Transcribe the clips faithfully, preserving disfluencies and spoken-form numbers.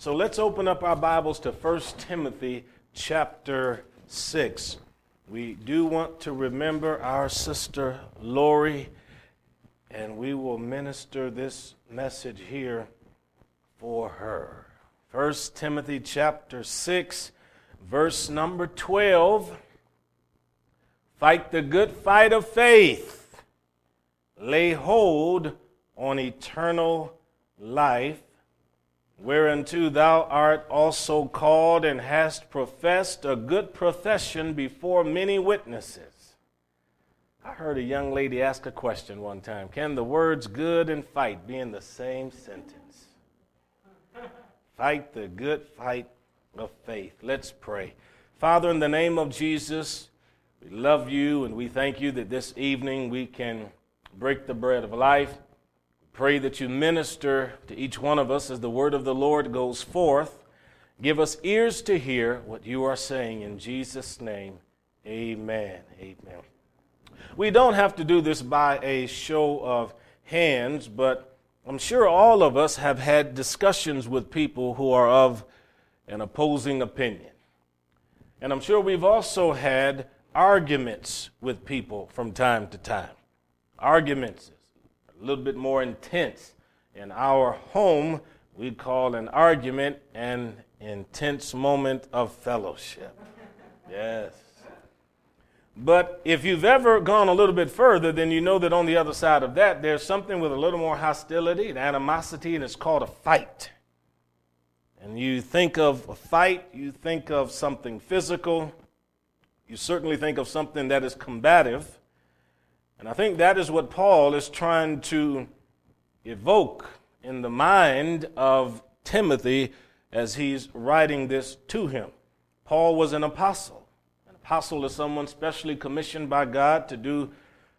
So let's open up our Bibles to First Timothy chapter six. We do want to remember our sister Lori, and we will minister this message here for her. First Timothy chapter six, verse number twelve. Fight the good fight of faith. Lay hold on eternal life, whereunto thou art also called and hast professed a good profession before many witnesses. I heard a young lady ask a question one time. Can the words good and fight be in the same sentence? Fight the good fight of faith. Let's pray. Father, in the name of Jesus, we love you and we thank you that this evening we can break the bread of life. Pray that you minister to each one of us as the word of the Lord goes forth. Give us ears to hear what you are saying in Jesus' name. Amen. Amen. We don't have to do this by a show of hands, but I'm sure all of us have had discussions with people who are of an opposing opinion. And I'm sure we've also had arguments with people from time to time. Arguments. A little bit more intense. In our home, we call an argument an intense moment of fellowship. Yes. But if you've ever gone a little bit further, then you know that on the other side of that, there's something with a little more hostility and animosity, and it's called a fight. And you think of a fight, you think of something physical, you certainly think of something that is combative. And I think that is what Paul is trying to evoke in the mind of Timothy as he's writing this to him. Paul was an apostle. An apostle is someone specially commissioned by God to do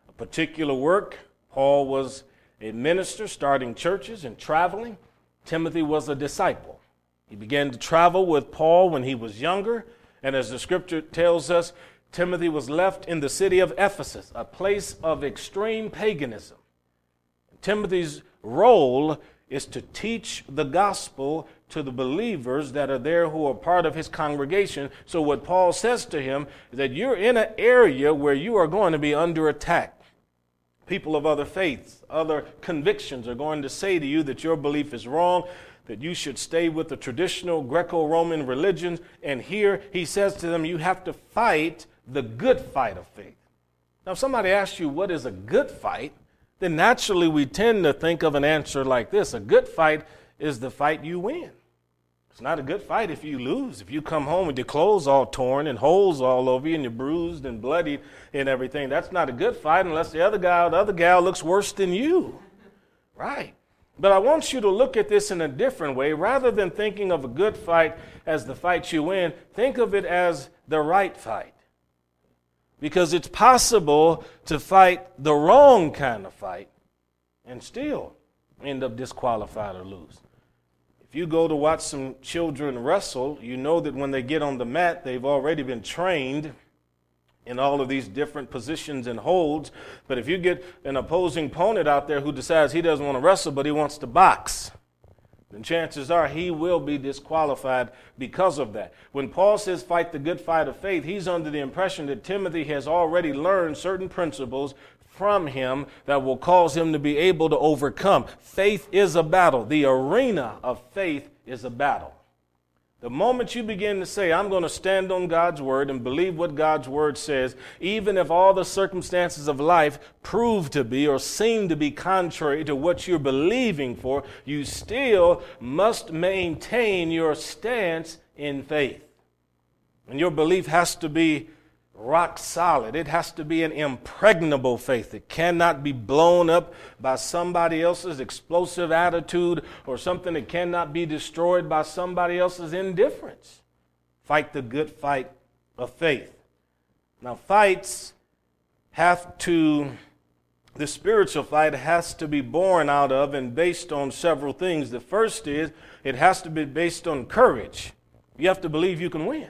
a particular work. Paul was a minister, starting churches and traveling. Timothy was a disciple. He began to travel with Paul when he was younger, and as the scripture tells us, Timothy was left in the city of Ephesus, a place of extreme paganism. Timothy's role is to teach the gospel to the believers that are there who are part of his congregation. So what Paul says to him is that you're in an area where you are going to be under attack. People of other faiths, other convictions are going to say to you that your belief is wrong, that you should stay with the traditional Greco-Roman religions. And here he says to them, you have to fight the good fight of faith. Now, if somebody asks you what is a good fight, then naturally we tend to think of an answer like this. A good fight is the fight you win. It's not a good fight if you lose, if you come home with your clothes all torn and holes all over you and you're bruised and bloodied and everything. That's not a good fight unless the other guy or the other gal looks worse than you. Right. But I want you to look at this in a different way. Rather than thinking of a good fight as the fight you win, think of it as the right fight. Because it's possible to fight the wrong kind of fight and still end up disqualified or lose. If you go to watch some children wrestle, you know that when they get on the mat, they've already been trained in all of these different positions and holds. But if you get an opposing opponent out there who decides he doesn't want to wrestle but he wants to box, then chances are he will be disqualified because of that. When Paul says fight the good fight of faith, he's under the impression that Timothy has already learned certain principles from him that will cause him to be able to overcome. Faith is a battle. The arena of faith is a battle. The moment you begin to say, I'm going to stand on God's word and believe what God's word says, even if all the circumstances of life prove to be or seem to be contrary to what you're believing for, you still must maintain your stance in faith. And your belief has to be rock solid. It has to be an impregnable faith. It cannot be blown up by somebody else's explosive attitude or something that cannot be destroyed by somebody else's indifference. Fight the good fight of faith. Now, fights have to, the spiritual fight has to be born out of and based on several things. The first is it has to be based on courage. You have to believe you can win.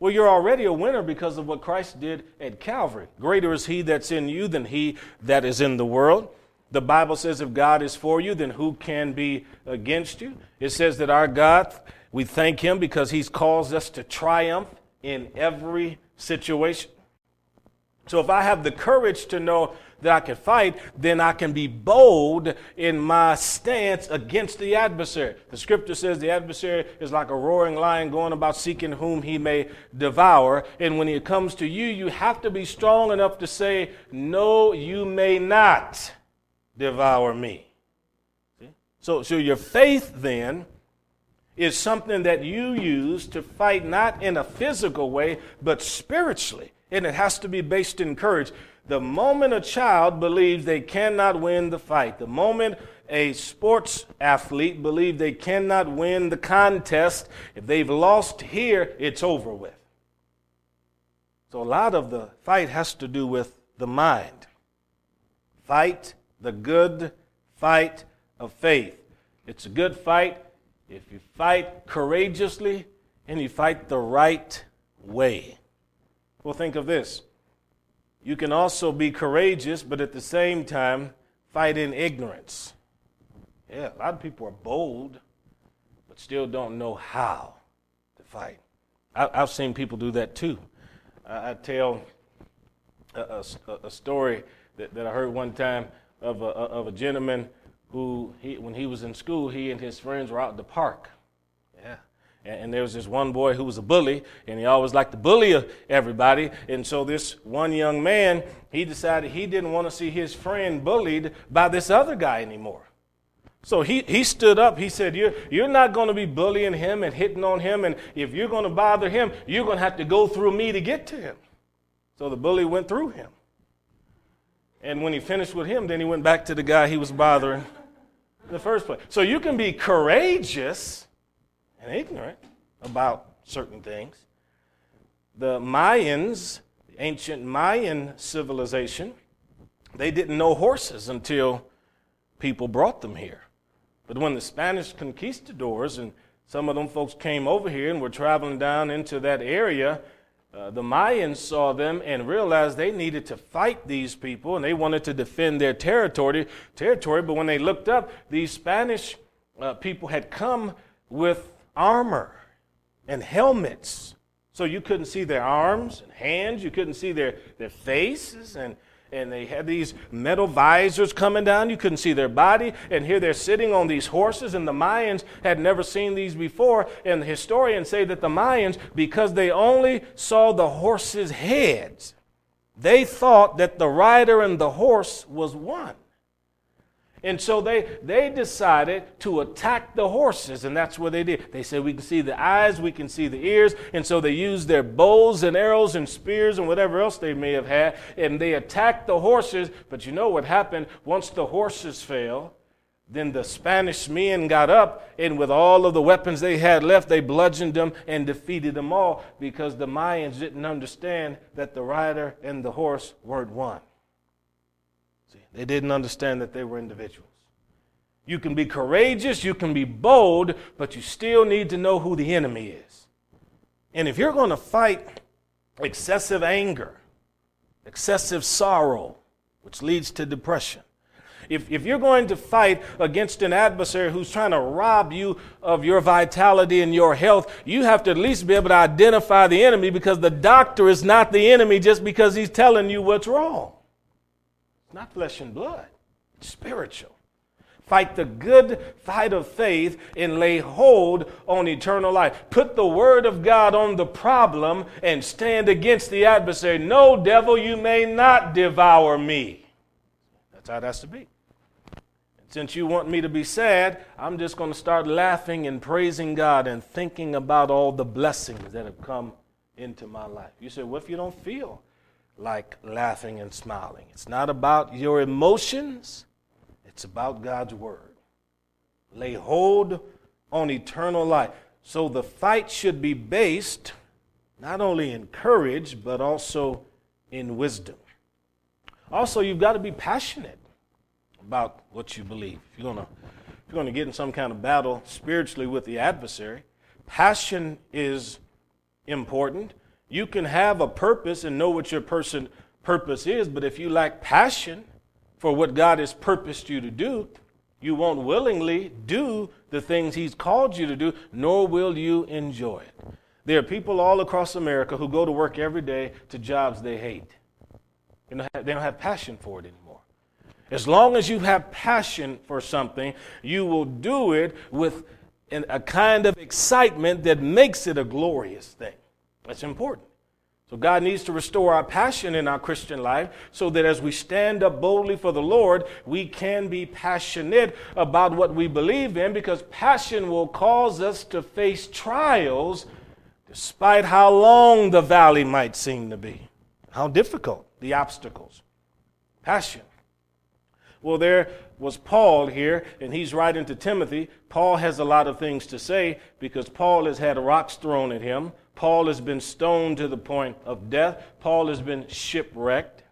Well, you're already a winner because of what Christ did at Calvary. Greater is he that's in you than he that is in the world. The Bible says if God is for you, then who can be against you? It says that our God, we thank him because he's caused us to triumph in every situation. So if I have the courage to know that I can fight, then I can be bold in my stance against the adversary. The scripture says the adversary is like a roaring lion going about seeking whom he may devour. And when he comes to you, you have to be strong enough to say, no, you may not devour me. Okay. So, so your faith then is something that you use to fight not in a physical way, but spiritually. And it has to be based in courage. The moment a child believes they cannot win the fight, the moment a sports athlete believes they cannot win the contest, if they've lost here, it's over with. So a lot of the fight has to do with the mind. Fight the good fight of faith. It's a good fight if you fight courageously and you fight the right way. Well, think of this. You can also be courageous, but at the same time, fight in ignorance. Yeah, a lot of people are bold, but still don't know how to fight. I, I've seen people do that too. I, I tell a, a, a story that, that I heard one time of a, of a gentleman who, he, when he was in school, he and his friends were out in the park. Yeah. And there was this one boy who was a bully, and he always liked to bully everybody. And so this one young man, he decided he didn't want to see his friend bullied by this other guy anymore. So he, he stood up. He said, you're, you're not going to be bullying him and hitting on him. And if you're going to bother him, you're going to have to go through me to get to him. So the bully went through him. And when he finished with him, then he went back to the guy he was bothering in the first place. So you can be courageous and ignorant about certain things. The Mayans, the ancient Mayan civilization, they didn't know horses until people brought them here. But when the Spanish conquistadors and some of them folks came over here and were traveling down into that area, uh, the Mayans saw them and realized they needed to fight these people, and they wanted to defend their territory. territory. But when they looked up, these Spanish uh, people had come with armor and helmets. So you couldn't see their arms and hands. You couldn't see their, their faces. And, and they had these metal visors coming down. You couldn't see their body. And here they're sitting on these horses. And the Mayans had never seen these before. And the historians say that the Mayans, because they only saw the horses' heads, they thought that the rider and the horse was one. And so they, they decided to attack the horses, and that's what they did. They said, we can see the eyes, we can see the ears, and so they used their bows and arrows and spears and whatever else they may have had, and they attacked the horses. But you know what happened? Once the horses fell, then the Spanish men got up, and with all of the weapons they had left, they bludgeoned them and defeated them all, because the Mayans didn't understand that the rider and the horse weren't one. They didn't understand that they were individuals. You can be courageous, you can be bold, but you still need to know who the enemy is. And if you're going to fight excessive anger, excessive sorrow, which leads to depression, if, if you're going to fight against an adversary who's trying to rob you of your vitality and your health, you have to at least be able to identify the enemy, because the doctor is not the enemy just because he's telling you what's wrong. Not flesh and blood, it's spiritual. Fight the good fight of faith and lay hold on eternal life. Put the word of God on the problem and stand against the adversary. No, devil, you may not devour me. That's how it has to be. And since you want me to be sad, I'm just going to start laughing and praising God and thinking about all the blessings that have come into my life. You say, what if you don't feel like laughing and smiling? It's not about your emotions. It's about God's word. Lay hold on eternal life. So the fight should be based not only in courage, but also in wisdom. Also, you've got to be passionate about what you believe. If you're going to, if you're going to get in some kind of battle spiritually with the adversary, passion is important. You can have a purpose and know what your person purpose is, but if you lack passion for what God has purposed you to do, you won't willingly do the things He's called you to do, nor will you enjoy it. There are people all across America who go to work every day to jobs they hate. They don't have, they don't have passion for it anymore. As long as you have passion for something, you will do it with a kind of excitement that makes it a glorious thing. That's important. So God needs to restore our passion in our Christian life so that as we stand up boldly for the Lord, we can be passionate about what we believe in, because passion will cause us to face trials despite how long the valley might seem to be, how difficult the obstacles. Passion. Well, there was Paul here, and he's writing to Timothy. Paul has a lot of things to say because Paul has had rocks thrown at him. Paul has been stoned to the point of death. Paul has been shipwrecked.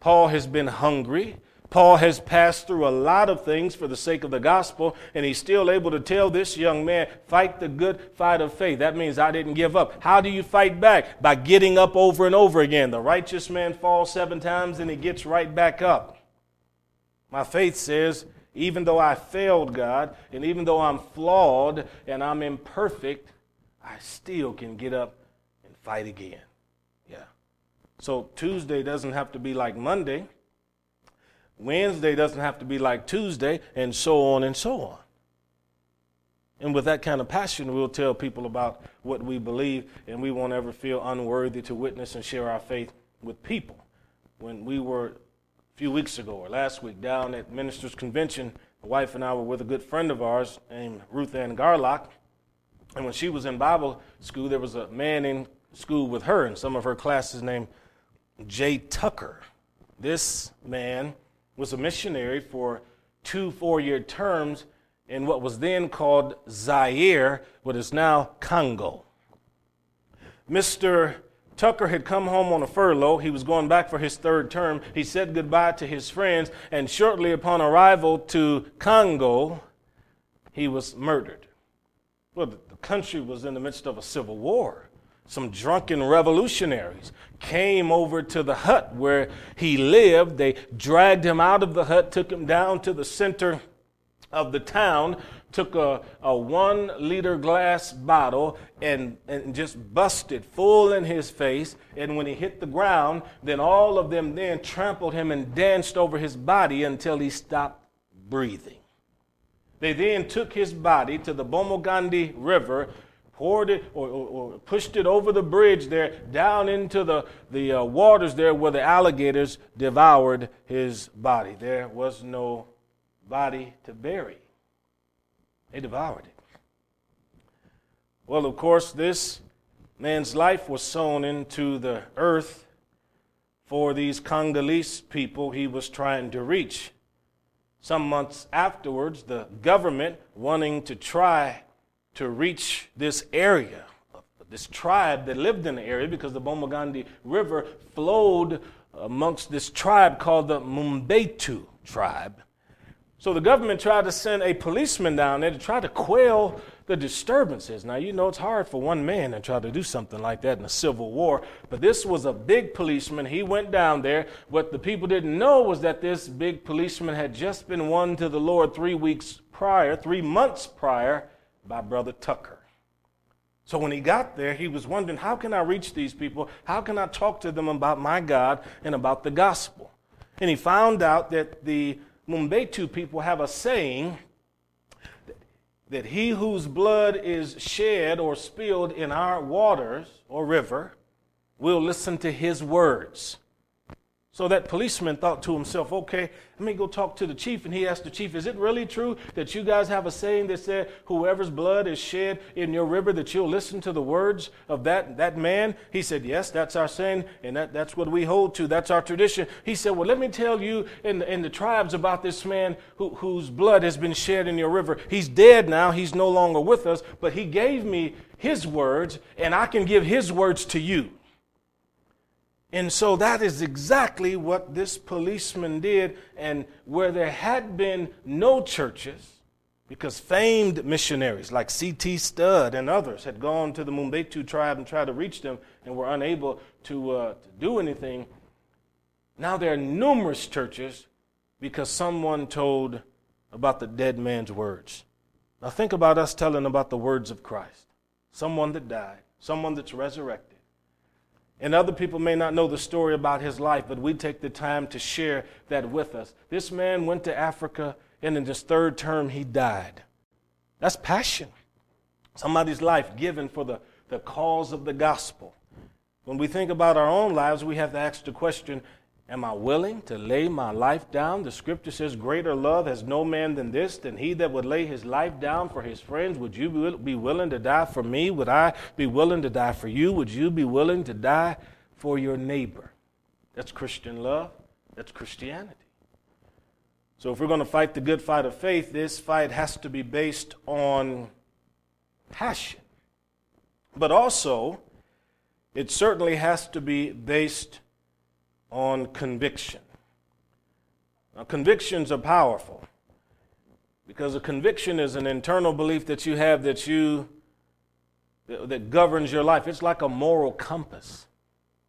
Paul has been hungry. Paul has passed through a lot of things for the sake of the gospel, and he's still able to tell this young man, fight the good fight of faith. That means I didn't give up. How do you fight back? By getting up over and over again. The righteous man falls seven times, and he gets right back up. My faith says, even though I failed God, and even though I'm flawed and I'm imperfect, I still can get up and fight again. Yeah. So Tuesday doesn't have to be like Monday. Wednesday doesn't have to be like Tuesday, and so on and so on. And with that kind of passion, we'll tell people about what we believe, and we won't ever feel unworthy to witness and share our faith with people. When we were a few weeks ago or last week down at Ministers' Convention, my wife and I were with a good friend of ours named Ruth Ann Garlock, and when she was in Bible school, there was a man in school with her in some of her classes named Jay Tucker. This man was a missionary for two four-year terms in what was then called Zaire, what is now Congo. Mister Tucker had come home on a furlough. He was going back for his third term. He said goodbye to his friends, and shortly upon arrival to Congo, he was murdered. Well, the country was in the midst of a civil war. Some drunken revolutionaries came over to the hut where he lived. They dragged him out of the hut, took him down to the center of the town, took a, a one-liter glass bottle and, and just busted full in his face. And when he hit the ground, then all of them then trampled him and danced over his body until he stopped breathing. They then took his body to the Bomokandi River, poured it or, or, or pushed it over the bridge there down into the, the uh, waters there where the alligators devoured his body. There was no body to bury. They devoured it. Well, of course, this man's life was sown into the earth for these Congolese people he was trying to reach. Some months afterwards, the government, wanting to try to reach this area, this tribe that lived in the area, because the Bomokandi River flowed amongst this tribe called the Mumbetu tribe. So the government tried to send a policeman down there to try to quell the disturbances. Now, you know, it's hard for one man to try to do something like that in a civil war, but this was a big policeman. He went down there. What the people didn't know was that this big policeman had just been won to the Lord three weeks prior, three months prior, by Brother Tucker. So when he got there, he was wondering, how can I reach these people? How can I talk to them about my God and about the gospel? And he found out that the Mumbetu people have a saying that he whose blood is shed or spilled in our waters or river will listen to his words. So that policeman thought to himself, okay, let me go talk to the chief. And he asked the chief, is it really true that you guys have a saying that said, whoever's blood is shed in your river, that you'll listen to the words of that, that man? He said, yes, that's our saying, and that, that's what we hold to. That's our tradition. He said, well, let me tell you in the, in the tribes about this man who, whose blood has been shed in your river. He's dead now. He's no longer with us, but he gave me his words, and I can give his words to you. And so that is exactly what this policeman did. And where there had been no churches, because famed missionaries like C T Studd and others had gone to the Mumbetu tribe and tried to reach them and were unable to, uh, to do anything, now there are numerous churches because someone told about the dead man's words. Now think about us telling about the words of Christ. Someone that died, someone that's resurrected. And other people may not know the story about his life, but we take the time to share that with us. This man went to Africa, and in his third term, he died. That's passion. Somebody's life given for the, the cause of the gospel. When we think about our own lives, we have to ask the question, am I willing to lay my life down? The scripture says, greater love has no man than this, than he that would lay his life down for his friends. Would you be willing to die for me? Would I be willing to die for you? Would you be willing to die for your neighbor? That's Christian love. That's Christianity. So if we're going to fight the good fight of faith, this fight has to be based on passion. But also, it certainly has to be based on conviction. Now, convictions are powerful because a conviction is an internal belief that you have that you that governs your life. It's like a moral compass,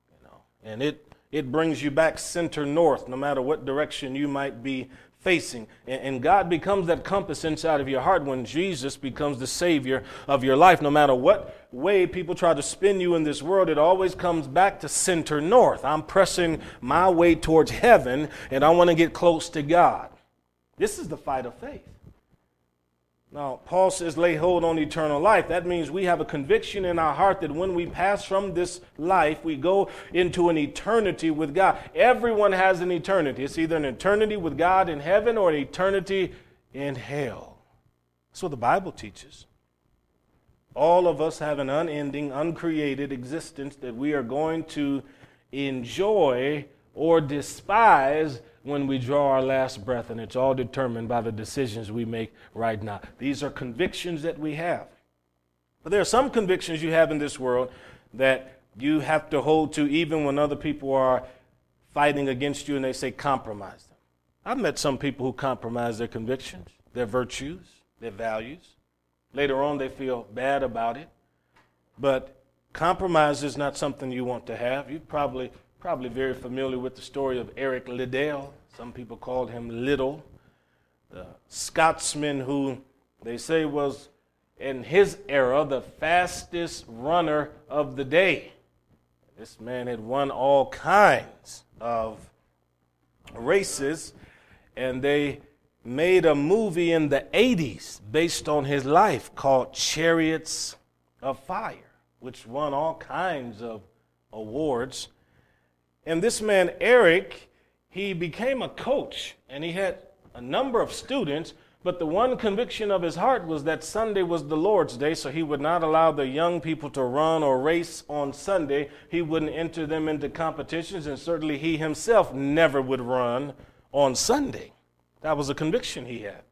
you know, and it it brings you back center north, no matter what direction you might be facing. And, and God becomes that compass inside of your heart when Jesus becomes the Savior of your life. No matter what way people try to spin you in this world, it always comes back to center north. I'm pressing my way towards heaven, and I want to get close to God. This is the fight of faith. Now, Paul says, lay hold on eternal life. That means we have a conviction in our heart that when we pass from this life, we go into an eternity with God. Everyone has an eternity. It's either an eternity with God in heaven or an eternity in hell. That's what the Bible teaches. All of us have an unending, uncreated existence that we are going to enjoy or despise when we draw our last breath, and it's all determined by the decisions we make right now. These are convictions that we have. But there are some convictions you have in this world that you have to hold to even when other people are fighting against you and they say compromise them. I've met some people who compromise their convictions, their virtues, their values. Later on, they feel bad about it. But compromise is not something you want to have. You probably... Probably very familiar with the story of Eric Liddell. Some people called him Little, the Scotsman who they say was, in his era, the fastest runner of the day. This man had won all kinds of races, and they made a movie in the eighties based on his life called Chariots of Fire, which won all kinds of awards. And this man, Eric, he became a coach, and he had a number of students, but the one conviction of his heart was that Sunday was the Lord's day, so he would not allow the young people to run or race on Sunday. He wouldn't enter them into competitions, and certainly he himself never would run on Sunday. That was a conviction he had.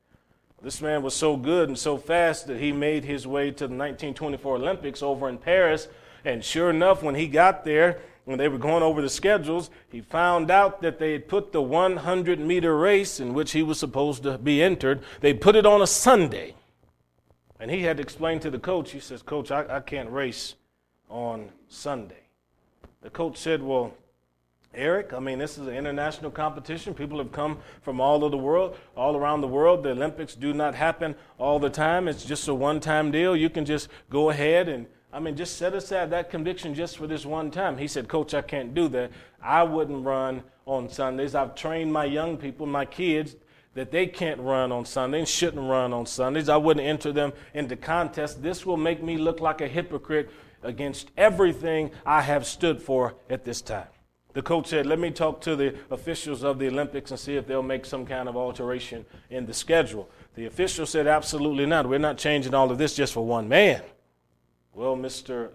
This man was so good and so fast that he made his way to the nineteen twenty-four Olympics over in Paris, and sure enough, when he got there, when they were going over the schedules, he found out that they had put the hundred-meter race in which he was supposed to be entered, they put it on a Sunday. And he had to explain to the coach, he says, Coach, I, I can't race on Sunday. The coach said, well, Eric, I mean, this is an international competition. People have come from all of the world, all around the world. The Olympics do not happen all the time. It's just a one-time deal. You can just go ahead and I mean, just set aside that conviction just for this one time. He said, Coach, I can't do that. I wouldn't run on Sundays. I've trained my young people, my kids, that they can't run on Sundays, shouldn't run on Sundays. I wouldn't enter them into contests. This will make me look like a hypocrite against everything I have stood for at this time. The coach said, let me talk to the officials of the Olympics and see if they'll make some kind of alteration in the schedule. The official said, absolutely not. We're not changing all of this just for one man. Well, Mister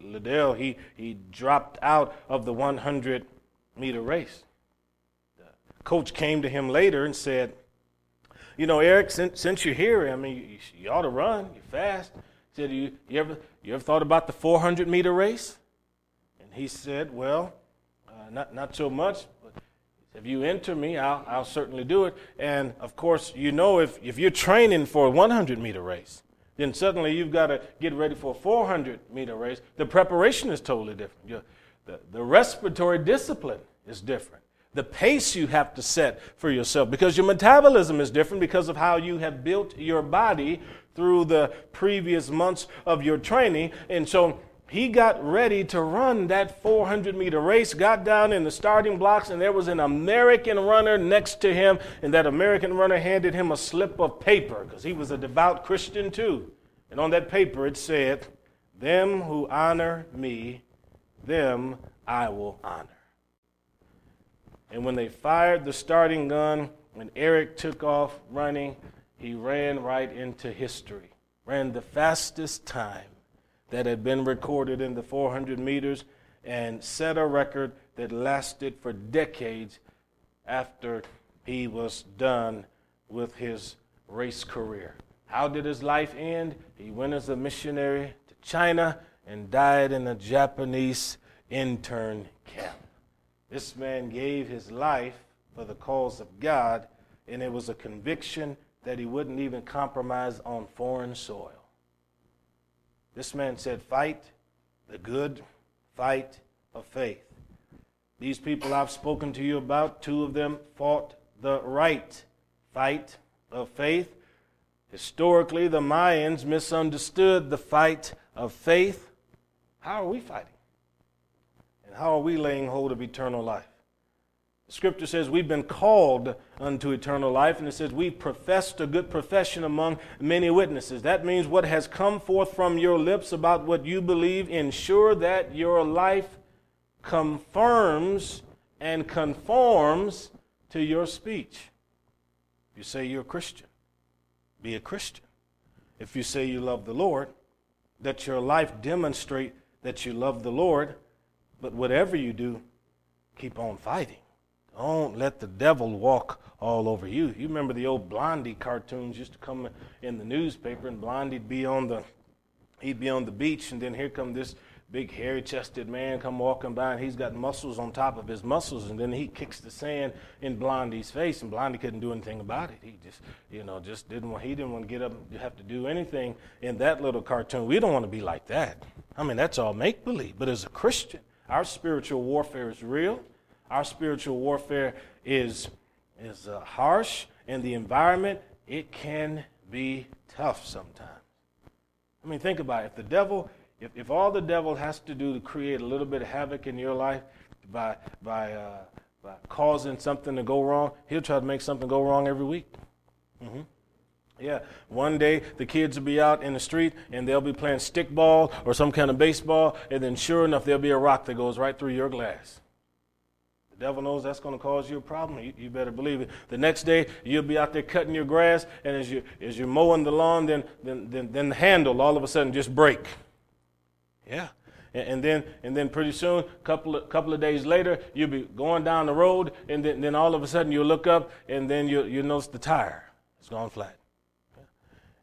Liddell, he, he dropped out of the hundred-meter race. The coach came to him later and said, you know, Eric, since, since you're here, I mean, you, you ought to run. You're fast. He said, you, you, ever, you ever thought about the four hundred-meter race? And he said, well, uh, not, not so much, but if you enter me, I'll, I'll certainly do it. And, of course, you know if, if you're training for a hundred-meter race, then suddenly you've got to get ready for a four hundred-meter race. The preparation is totally different. The, the respiratory discipline is different. the pace you have to set for yourself, because your metabolism is different because of how you have built your body through the previous months of your training. And so he got ready to run that four hundred meter race, got down in the starting blocks, and there was an American runner next to him, and that American runner handed him a slip of paper because he was a devout Christian too. And on that paper it said, "Them who honor me, them I will honor." And when they fired the starting gun, when Eric took off running, he ran right into history. Ran the fastest time that had been recorded in the four hundred meters and set a record that lasted for decades after he was done with his race career. How did his life end? He went as a missionary to China and died in a Japanese intern camp. This man gave his life for the cause of God, and it was a conviction that he wouldn't even compromise on foreign soil. This man said, fight the good fight of faith. These people I've spoken to you about, two of them fought the right fight of faith. Historically, the Mayans misunderstood the fight of faith. How are we fighting? How are we laying hold of eternal life? The scripture says we've been called unto eternal life, and it says we professed a good profession among many witnesses. That means what has come forth from your lips about what you believe, ensure that your life confirms and conforms to your speech. If you say you're a Christian, be a Christian. If you say you love the Lord, let your life demonstrate that you love the Lord. But whatever you do, keep on fighting. Don't let the devil walk all over you. You remember the old Blondie cartoons used to come in the newspaper, and Blondie'd be on the, he'd be on the beach, and then here come this big hairy-chested man come walking by, and he's got muscles on top of his muscles, and then he kicks the sand in Blondie's face, and Blondie couldn't do anything about it. He just, you know, just didn't want. He didn't want to get up and have to do anything in that little cartoon. We don't want to be like that. I mean, that's all make-believe. But as a Christian, our spiritual warfare is real. Our spiritual warfare is, is uh, harsh. And the environment, it can be tough sometimes. I mean, think about it. If the devil, if, if all the devil has to do to create a little bit of havoc in your life by, by, uh, by causing something to go wrong, he'll try to make something go wrong every week. Mm-hmm. Yeah, one day the kids will be out in the street and they'll be playing stickball or some kind of baseball, and then sure enough, there'll be a rock that goes right through your glass. The devil knows that's going to cause you a problem. You, you better believe it. The next day, you'll be out there cutting your grass, and as, you, as you're mowing the lawn, then, then, then, then the handle all of a sudden just break. Yeah. And then, and then pretty soon, a couple of, couple of days later, you'll be going down the road, and then, then all of a sudden you'll look up, and then you'll, you'll notice the tire has gone flat.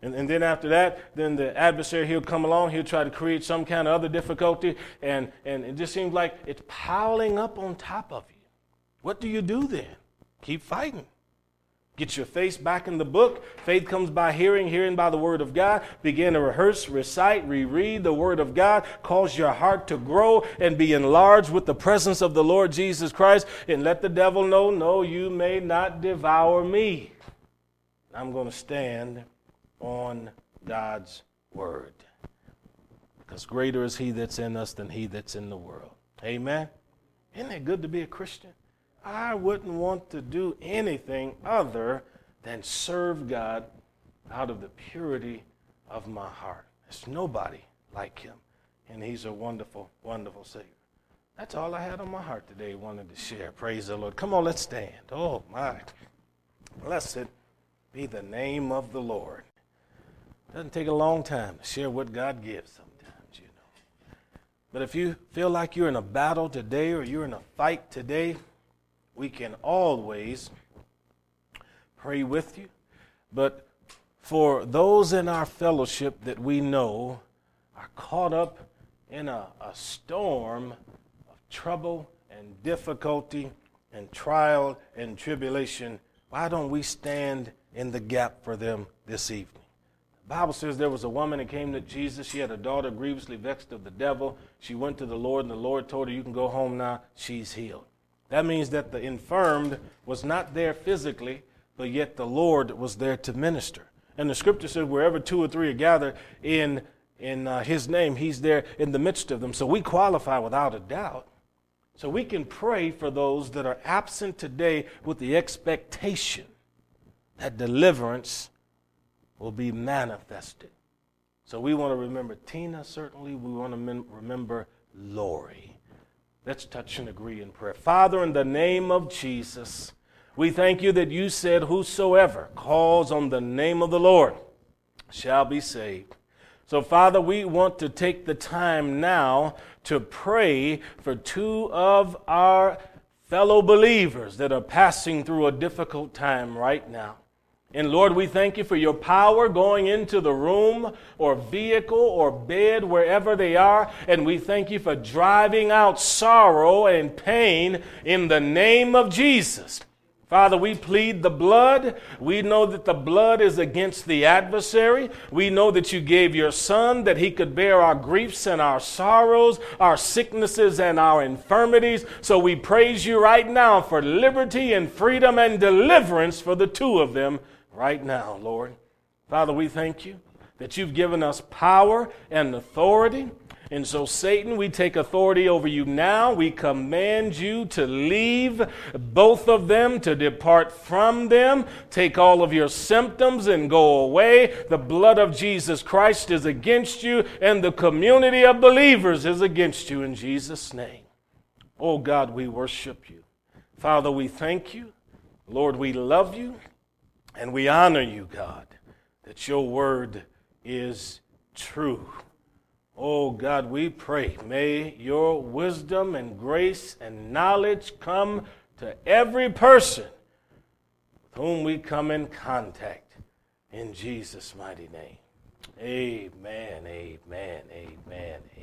And, and then after that, then the adversary, he'll come along, he'll try to create some kind of other difficulty, and, and it just seems like it's piling up on top of you. What do you do then? Keep fighting. Get your face back in the book. Faith comes by hearing, hearing by the Word of God. Begin to rehearse, recite, reread the Word of God. Cause your heart to grow and be enlarged with the presence of the Lord Jesus Christ. And let the devil know, no, you may not devour me. I'm going to stand on God's word, because greater is he that's in us than he that's in the world. Amen. Isn't it good to be a Christian? I wouldn't want to do anything other than serve God out of the purity of my heart. There's nobody like him, and he's a wonderful, wonderful Savior. That's all I had on my heart today. Wanted to share. Praise the Lord. Come on, let's stand. Oh my, blessed be the name of the Lord. Doesn't take a long time to share what God gives sometimes, you know. But if you feel like you're in a battle today or you're in a fight today, we can always pray with you. But for those in our fellowship that we know are caught up in a, a storm of trouble and difficulty and trial and tribulation, why don't we stand in the gap for them this evening? Bible says there was a woman that came to Jesus. She had a daughter grievously vexed of the devil. She went to the Lord, and the Lord told her, you can go home now. She's healed. That means that the infirmed was not there physically, but yet the Lord was there to minister. And the scripture said, wherever two or three are gathered in in uh, his name, he's there in the midst of them. So we qualify without a doubt. So we can pray for those that are absent today with the expectation that deliverance will be manifested. So we want to remember Tina, certainly. We want to mem- remember Lori. Let's touch and agree in prayer. Father, in the name of Jesus, we thank you that you said, whosoever calls on the name of the Lord shall be saved. So, Father, we want to take the time now to pray for two of our fellow believers that are passing through a difficult time right now. And Lord, we thank you for your power going into the room or vehicle or bed, wherever they are. And we thank you for driving out sorrow and pain in the name of Jesus. Father, we plead the blood. We know that the blood is against the adversary. We know that you gave your Son that he could bear our griefs and our sorrows, our sicknesses and our infirmities. So we praise you right now for liberty and freedom and deliverance for the two of them right now, Lord. Father, we thank you that you've given us power and authority. And so, Satan, we take authority over you now. We command you to leave both of them, to depart from them. Take all of your symptoms and go away. The blood of Jesus Christ is against you, and the community of believers is against you in Jesus' name. Oh, God, we worship you. Father, we thank you. Lord, we love you, and we honor you, God, that your word is true. Oh, God, we pray, may your wisdom and grace and knowledge come to every person with whom we come in contact, in Jesus' mighty name. Amen, amen, amen, amen.